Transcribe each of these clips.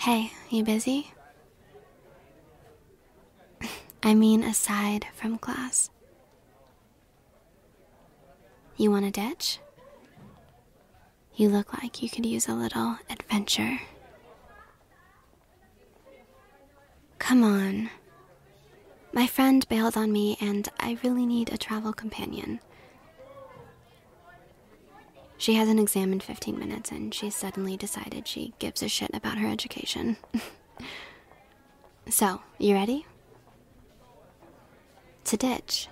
Hey, you busy? I mean aside from class. You want a ditch? You look like you could use a little adventure. Come on. My friend bailed on me and I really need a travel companion. She hasn't examined 15 minutes and she suddenly decided she gives a shit about her education. So, you ready? To ditch.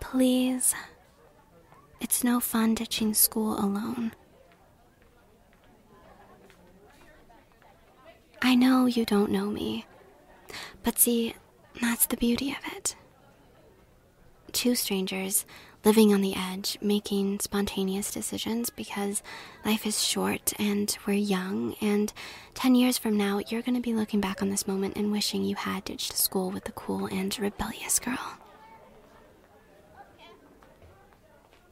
Please. It's no fun ditching school alone. I know you don't know me, but see, that's the beauty of it. Two strangers living on the edge, making spontaneous decisions because life is short and we're young, and 10 years from now, you're going to be looking back on this moment and wishing you had ditched school with the cool and rebellious girl.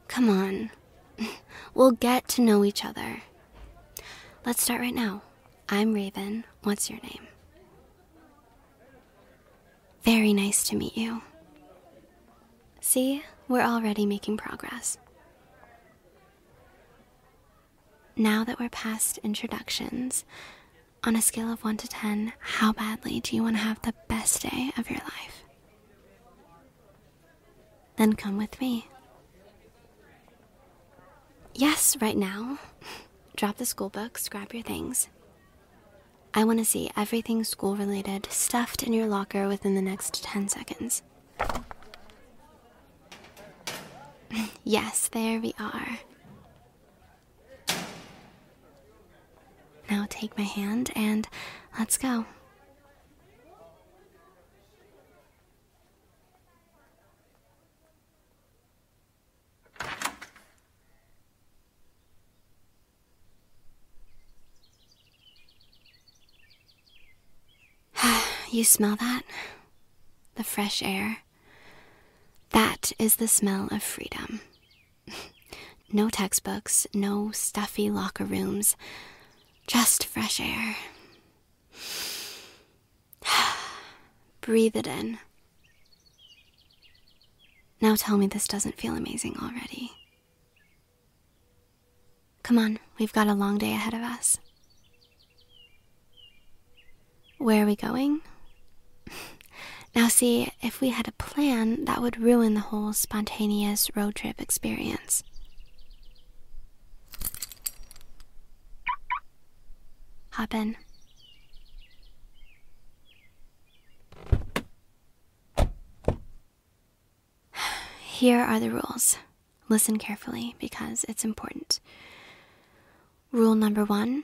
Come on. We'll get to know each other. Let's start right now. I'm Raven. What's your name? Very nice to meet you. See, we're already making progress. Now that we're past introductions, on a scale of 1 to 10, how badly do you want to have the best day of your life? Then come with me. Yes, right now. Drop the school books, grab your things. I want to see everything school-related stuffed in your locker within the next 10 seconds. Yes, there we are. Now take my hand and let's go. You smell that? The fresh air. That is the smell of freedom. No textbooks, no stuffy locker rooms, just fresh air. Breathe it in. Now tell me this doesn't feel amazing already. Come on, we've got a long day ahead of us. Where are we going? Now see, if we had a plan, that would ruin the whole spontaneous road trip experience. Hop in. Here are the rules. Listen carefully because it's important. Rule number 1,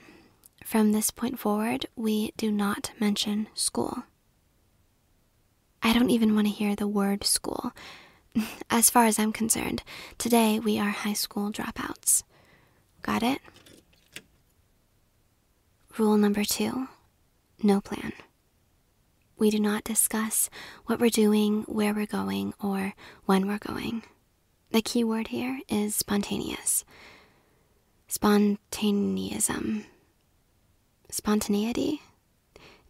from this point forward, we do not mention school. I don't even want to hear the word school. As far as I'm concerned, today we are high school dropouts. Got it? Rule number 2, no plan. We do not discuss what we're doing, where we're going, or when we're going. The key word here is spontaneous. Spontaneism. Spontaneity?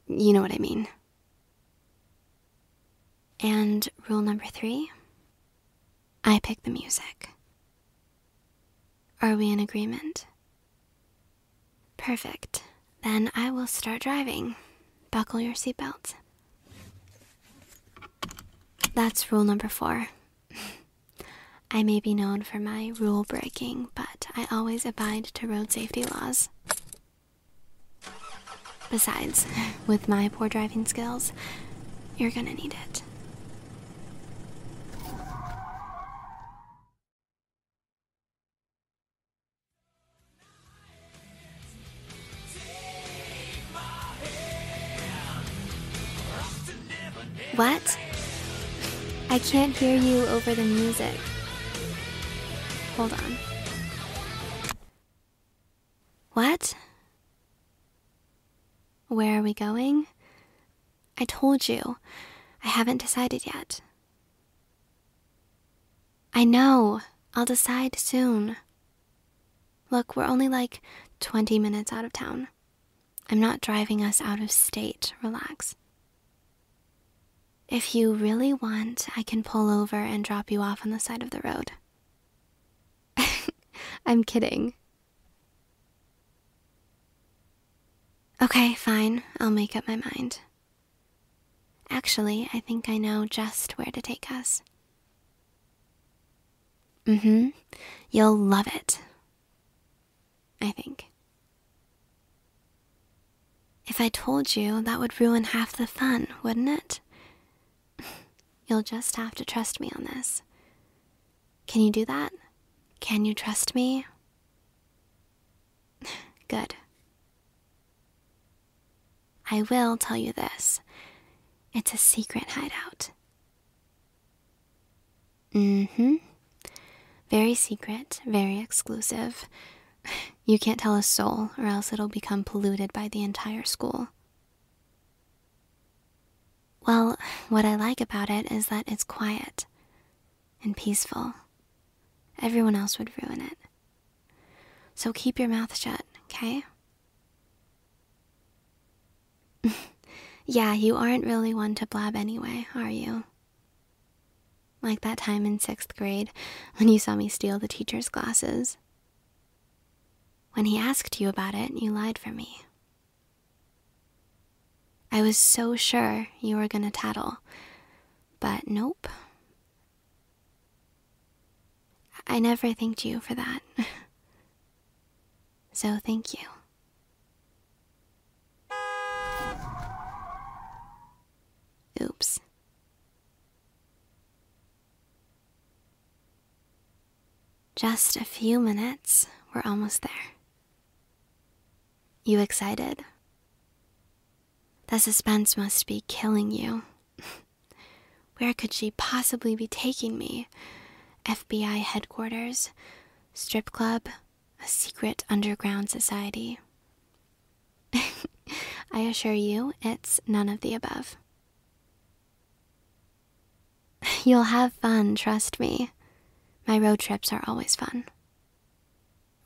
You know what I mean. And rule number 3, I pick the music. Are we in agreement? Perfect. Then I will start driving. Buckle your seatbelt. That's rule number 4. I may be known for my rule breaking, but I always abide to road safety laws. Besides, with my poor driving skills, you're gonna need it. What? I can't hear you over the music. Hold on. What? Where are we going? I told you. I haven't decided yet. I know. I'll decide soon. Look, we're only like 20 minutes out of town. I'm not driving us out of state. Relax. If you really want, I can pull over and drop you off on the side of the road. I'm kidding. Okay, fine. I'll make up my mind. Actually, I think I know just where to take us. Mm-hmm. You'll love it. I think. If I told you, that would ruin half the fun, wouldn't it? You'll just have to trust me on this. Can you do that? Can you trust me? Good. I will tell you this. It's a secret hideout. Mm-hmm. Very secret, very exclusive. You can't tell a soul, or else it'll become polluted by the entire school. Well, what I like about it is that it's quiet and peaceful. Everyone else would ruin it. So keep your mouth shut, okay? Yeah, you aren't really one to blab anyway, are you? Like that time in 6th grade when you saw me steal the teacher's glasses. When he asked you about it, you lied for me. I was so sure you were gonna tattle, but nope. I never thanked you for that. So thank you. Oops. Just a few minutes, we're almost there. You excited? The suspense must be killing you. Where could she possibly be taking me? FBI headquarters, strip club, a secret underground society. I assure you, it's none of the above. You'll have fun, trust me. My road trips are always fun.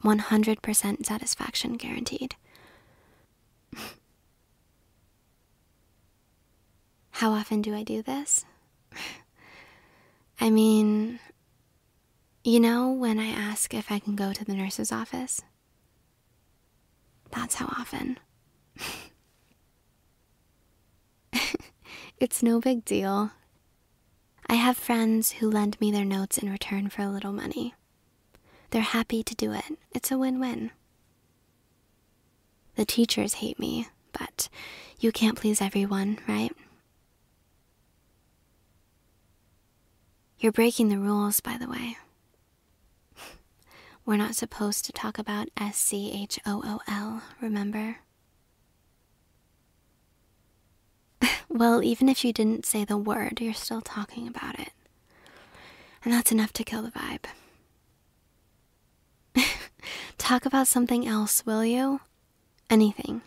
100% satisfaction guaranteed. How often do I do this? I mean, you know when I ask if I can go to the nurse's office? That's how often. It's no big deal. I have friends who lend me their notes in return for a little money. They're happy to do it. It's a win-win. The teachers hate me, but you can't please everyone, right? You're breaking the rules, by the way. We're not supposed to talk about SCHOOL, remember? Well, even if you didn't say the word, you're still talking about it. And that's enough to kill the vibe. Talk about something else, will you? Anything.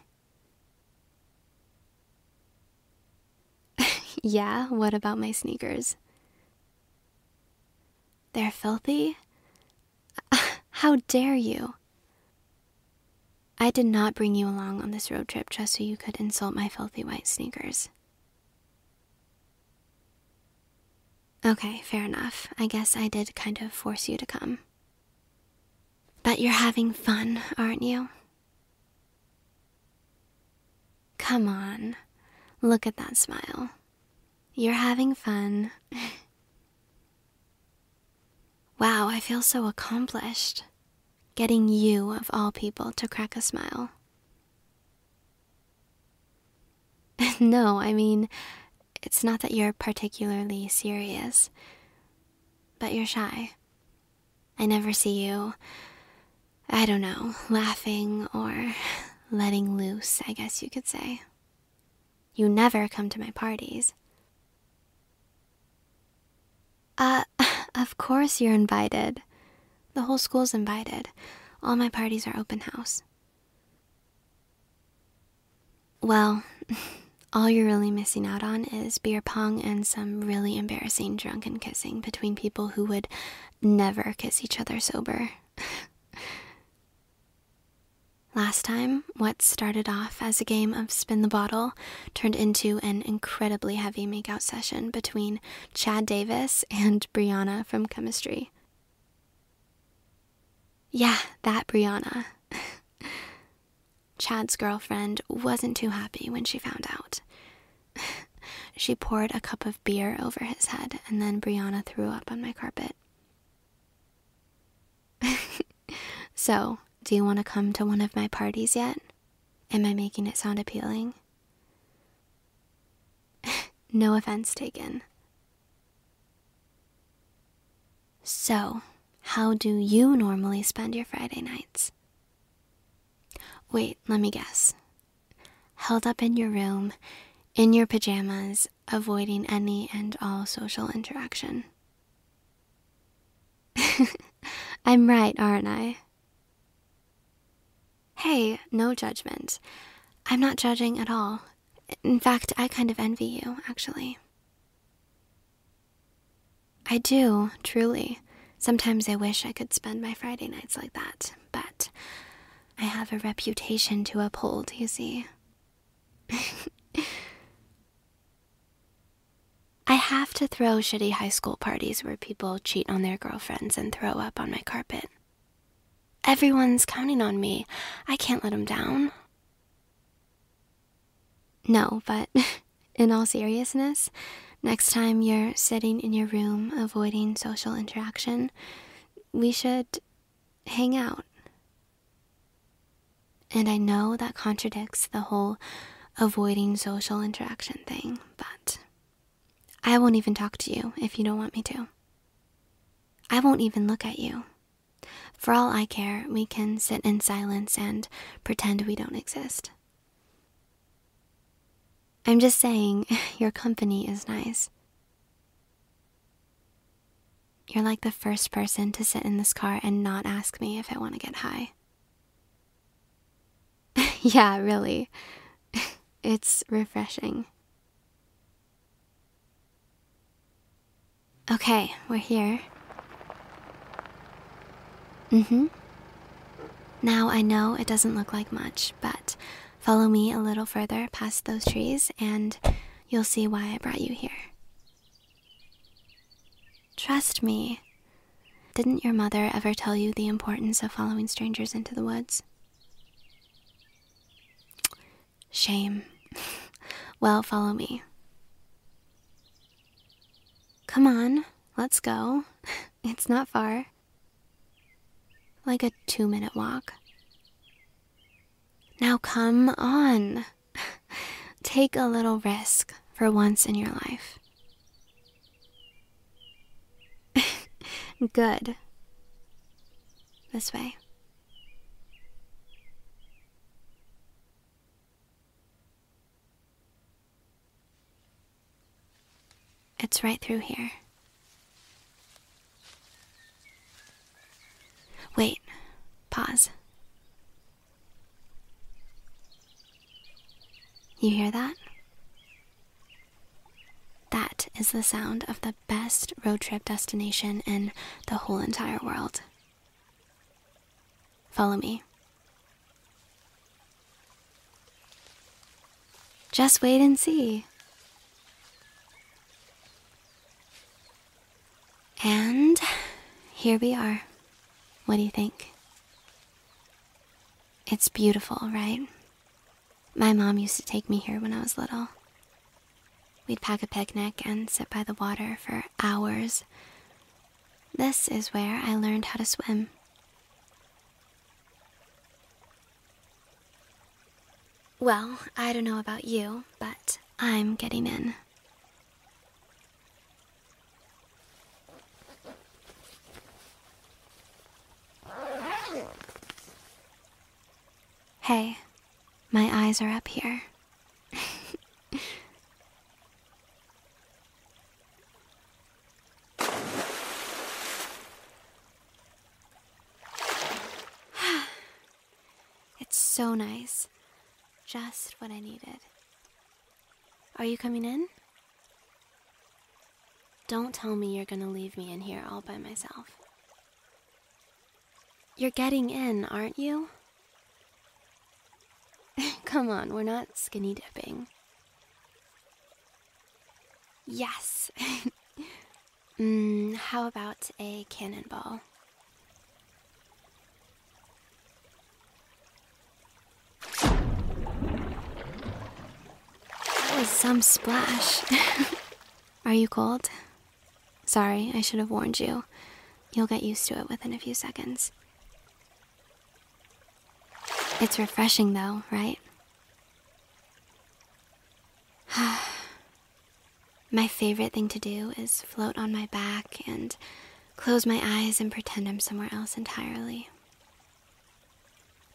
Yeah, what about my sneakers? They're filthy? How dare you? I did not bring you along on this road trip just so you could insult my filthy white sneakers. Okay, fair enough. I guess I did kind of force you to come. But you're having fun, aren't you? Come on. Look at that smile. You're having fun. Wow, I feel so accomplished. Getting you, of all people, to crack a smile. No, I mean, it's not that you're particularly serious, but you're shy. I never see you, I don't know, laughing or letting loose, I guess you could say. You never come to my parties. Of course you're invited. The whole school's invited. All my parties are open house. Well, all you're really missing out on is beer pong and some really embarrassing drunken kissing between people who would never kiss each other sober. Last time, what started off as a game of spin the bottle turned into an incredibly heavy makeout session between Chad Davis and Brianna from Chemistry. Yeah, that Brianna. Chad's girlfriend wasn't too happy when she found out. She poured a cup of beer over his head, and then Brianna threw up on my carpet. So, do you want to come to one of my parties yet? Am I making it sound appealing? No offense taken. So, how do you normally spend your Friday nights? Wait, let me guess. Held up in your room, in your pajamas, avoiding any and all social interaction. I'm right, aren't I? Hey, no judgment. I'm not judging at all. In fact, I kind of envy you, actually. I do, truly. Sometimes I wish I could spend my Friday nights like that, but I have a reputation to uphold, you see. I have to throw shitty high school parties where people cheat on their girlfriends and throw up on my carpet. Everyone's counting on me. I can't let them down. No, but in all seriousness, next time you're sitting in your room avoiding social interaction, we should hang out. And I know that contradicts the whole avoiding social interaction thing, but I won't even talk to you if you don't want me to. I won't even look at you. For all I care, we can sit in silence and pretend we don't exist. I'm just saying, your company is nice. You're like the first person to sit in this car and not ask me if I want to get high. Yeah, really. It's refreshing. Okay, we're here. Now I know it doesn't look like much, but follow me a little further past those trees and you'll see why I brought you here. Trust me. Didn't your mother ever tell you the importance of following strangers into the woods? Shame. Well, follow me. Come on, let's go. It's not far. Like a 2-minute walk. Now come on. Take a little risk for once in your life. Good. This way. It's right through here. Wait, pause. You hear that? That is the sound of the best road trip destination in the whole entire world. Follow me. Just wait and see. And here we are. What do you think? It's beautiful, right? My mom used to take me here when I was little. We'd pack a picnic and sit by the water for hours. This is where I learned how to swim. Well, I don't know about you, but I'm getting in. Hey, my eyes are up here. It's so nice. Just what I needed. Are you coming in? Don't tell me you're gonna leave me in here all by myself. You're getting in, aren't you? Come on, we're not skinny dipping. Yes. How about a cannonball? That was some splash. Are you cold? Sorry, I should have warned you. You'll get used to it within a few seconds. It's refreshing though, right? My favorite thing to do is float on my back and close my eyes and pretend I'm somewhere else entirely.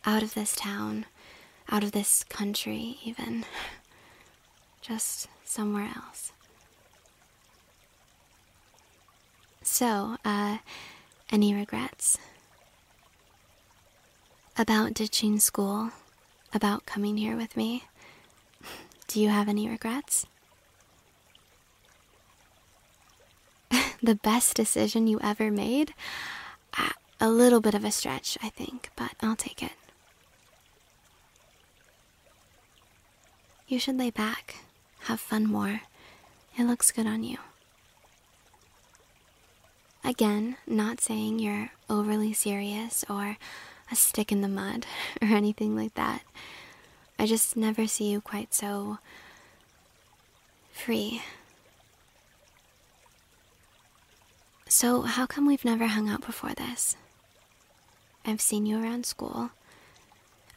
Out of this town, out of this country even. Just somewhere else. So, any regrets? About ditching school? About coming here with me? Do you have any regrets? The best decision you ever made? A little bit of a stretch, I think, but I'll take it. You should lay back. Have fun more. It looks good on you. Again, not saying you're overly serious or a stick in the mud or anything like that. I just never see you quite so free. So how come we've never hung out before this? I've seen you around school.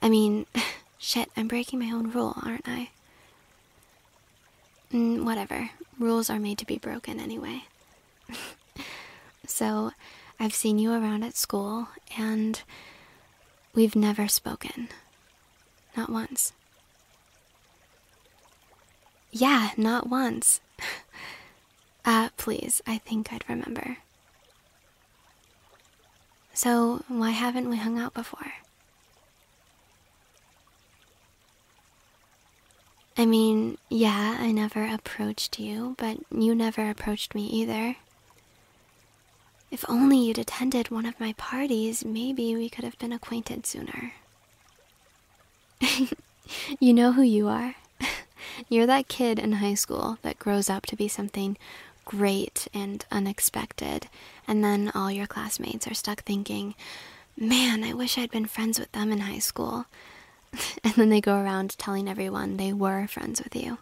I mean, shit, I'm breaking my own rule, aren't I? Whatever. Rules are made to be broken anyway. So, I've seen you around at school, and we've never spoken. Not once. Yeah, not once. Please, I think I'd remember. So, why haven't we hung out before? I mean, yeah, I never approached you, but you never approached me either. If only you'd attended one of my parties, maybe we could have been acquainted sooner. You know who you are? You're that kid in high school that grows up to be something great and unexpected, and then all your classmates are stuck thinking, man, I wish I'd been friends with them in high school. And then they go around telling everyone they were friends with you.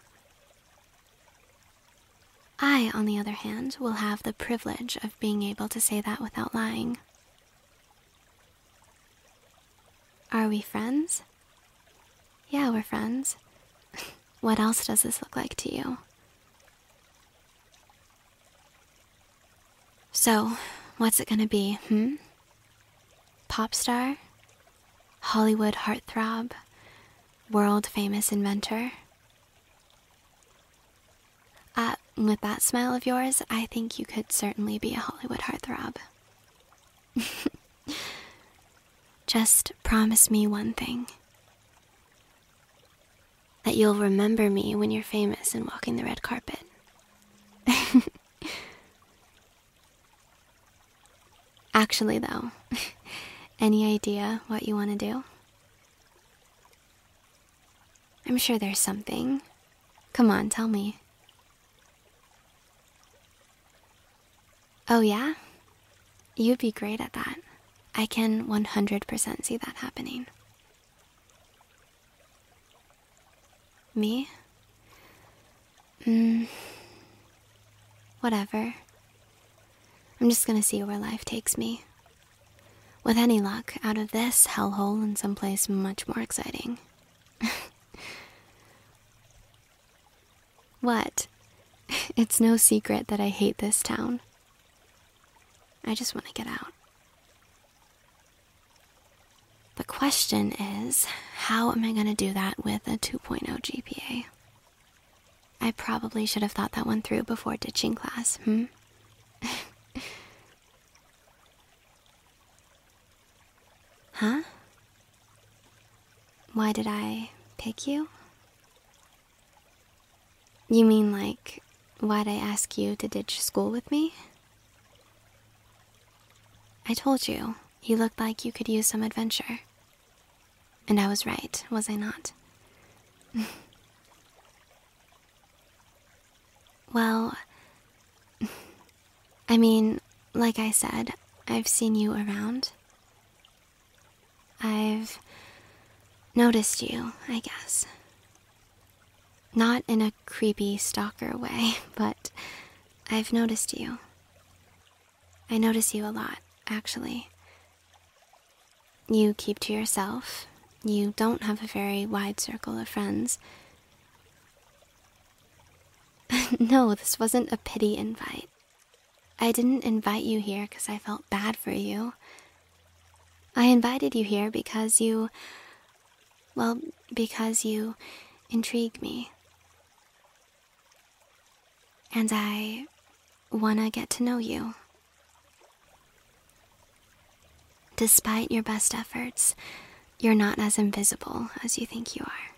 I, on the other hand, will have the privilege of being able to say that without lying. Are we friends? Yeah, we're friends. What else does this look like to you? So, what's it gonna be, Pop star? Hollywood heartthrob? World-famous inventor? With that smile of yours, I think you could certainly be a Hollywood heartthrob. Just promise me one thing. That you'll remember me when you're famous and walking the red carpet. Actually, though, any idea what you want to do? I'm sure there's something. Come on, tell me. Oh yeah? You'd be great at that. I can 100% see that happening. Me? Whatever. I'm just gonna see where life takes me. With any luck, out of this hellhole in someplace much more exciting. What? It's no secret that I hate this town. I just want to get out. The question is, how am I going to do that with a 2.0 GPA? I probably should have thought that one through before ditching class, Huh? Why did I pick you? You mean like, why'd I ask you to ditch school with me? I told you, you looked like you could use some adventure. And I was right, was I not? Well, I mean, like I said, I've seen you around. I've noticed you, I guess. Not in a creepy stalker way, but I've noticed you. I notice you a lot, actually. You keep to yourself. You don't have a very wide circle of friends. No, this wasn't a pity invite. I didn't invite you here because I felt bad for you. I invited you here because you... well, because you intrigue me. And I wanna get to know you. Despite your best efforts, you're not as invisible as you think you are.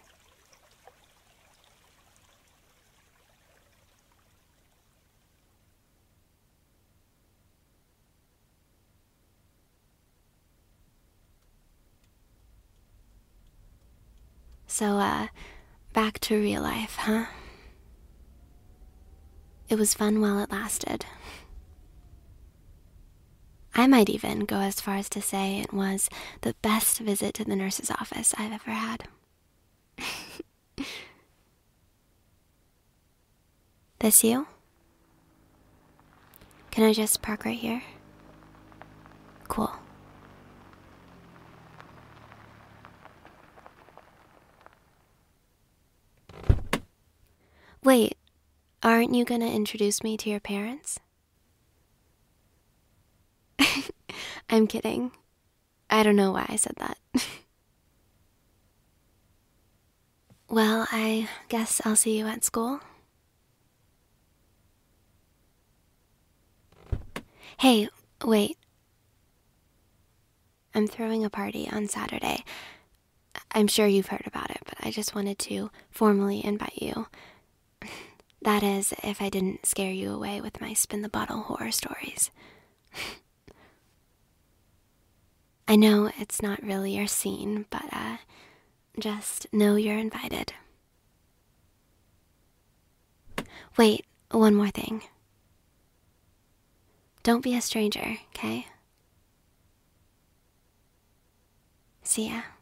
So, back to real life, huh? It was fun while it lasted. I might even go as far as to say it was the best visit to the nurse's office I've ever had. This you? Can I just park right here? Cool. Wait, aren't you gonna introduce me to your parents? I'm kidding. I don't know why I said that. Well, I guess I'll see you at school. Hey, wait. I'm throwing a party on Saturday. I'm sure you've heard about it, but I just wanted to formally invite you. That is, if I didn't scare you away with my spin-the-bottle horror stories. I know it's not really your scene, but just know you're invited. Wait, one more thing. Don't be a stranger, okay? See ya.